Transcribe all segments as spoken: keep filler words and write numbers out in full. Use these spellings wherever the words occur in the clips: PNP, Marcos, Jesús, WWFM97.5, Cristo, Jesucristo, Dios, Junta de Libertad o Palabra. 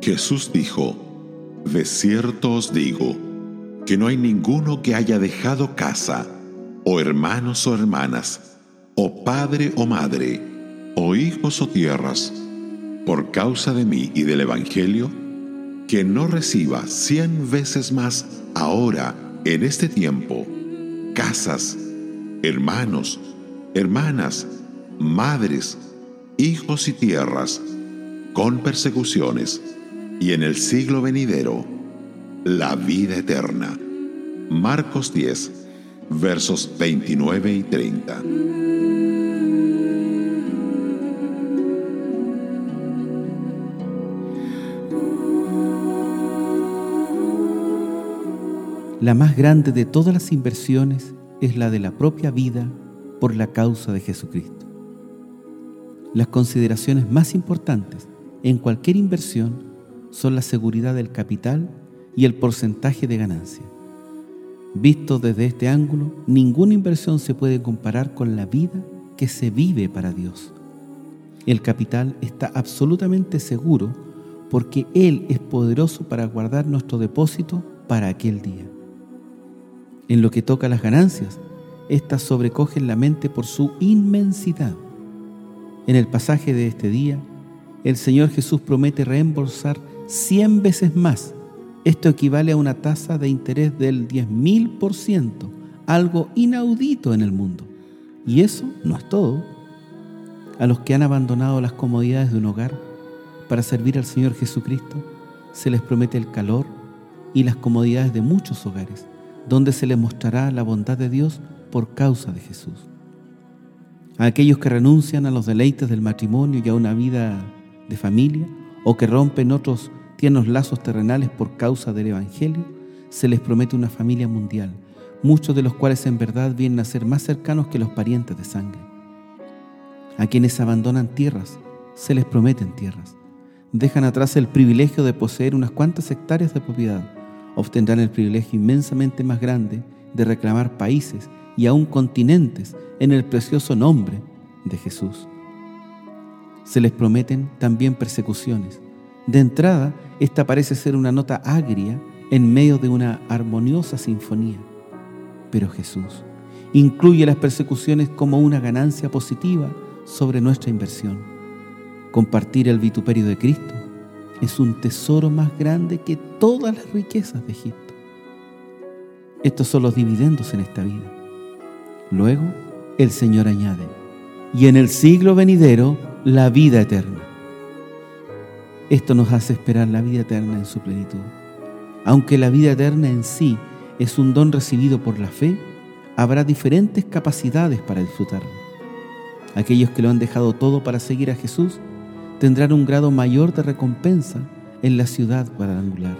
Jesús dijo: de cierto os digo, que no hay ninguno que haya dejado casa, o hermanos o hermanas, o padre o madre, o hijos o tierras, por causa de mí y del Evangelio, que no reciba cien veces más ahora, en este tiempo, casas, hermanos, hermanas, madres, hijos y tierras, con persecuciones, y en el siglo venidero, la vida eterna. Marcos diez, versos veintinueve y treinta. La más grande de todas las inversiones es la de la propia vida por la causa de Jesucristo. Las consideraciones más importantes en cualquier inversión son la seguridad del capital y el porcentaje de ganancia. Visto desde este ángulo, ninguna inversión se puede comparar con la vida que se vive para Dios. El capital está absolutamente seguro porque Él es poderoso para guardar nuestro depósito para aquel día. En lo que toca a las ganancias, éstas sobrecogen la mente por su inmensidad. En el pasaje de este día, el Señor Jesús promete reembolsar cien veces más. Esto equivale a una tasa de interés del diez mil por ciento, algo inaudito en el mundo. Y eso no es todo. A los que han abandonado las comodidades de un hogar para servir al Señor Jesucristo, se les promete el calor y las comodidades de muchos hogares, donde se les mostrará la bondad de Dios por causa de Jesús. A aquellos que renuncian a los deleites del matrimonio y a una vida de familia, o que rompen otros tiernos lazos terrenales por causa del Evangelio, se les promete una familia mundial, muchos de los cuales en verdad vienen a ser más cercanos que los parientes de sangre. A quienes abandonan tierras, se les prometen tierras. Dejan atrás el privilegio de poseer unas cuantas hectáreas de propiedad. Obtendrán el privilegio inmensamente más grande de reclamar países y aún continentes en el precioso nombre de Jesús. Se les prometen también persecuciones. De entrada, esta parece ser una nota agria en medio de una armoniosa sinfonía. Pero Jesús incluye las persecuciones como una ganancia positiva sobre nuestra inversión. Compartir el vituperio de Cristo es un tesoro más grande que todas las riquezas de Egipto. Estos son los dividendos en esta vida. Luego, el Señor añade: y en el siglo venidero, la vida eterna. Esto nos hace esperar la vida eterna en su plenitud. Aunque la vida eterna en sí es un don recibido por la fe, habrá diferentes capacidades para disfrutarla. Aquellos que lo han dejado todo para seguir a Jesús tendrán un grado mayor de recompensa en la ciudad cuadrangular.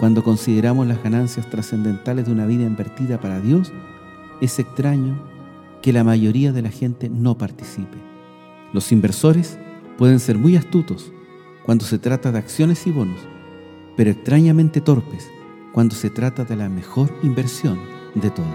Cuando consideramos las ganancias trascendentales de una vida invertida para Dios, es extraño que la mayoría de la gente no participe. Los inversores pueden ser muy astutos cuando se trata de acciones y bonos, pero extrañamente torpes cuando se trata de la mejor inversión de todas.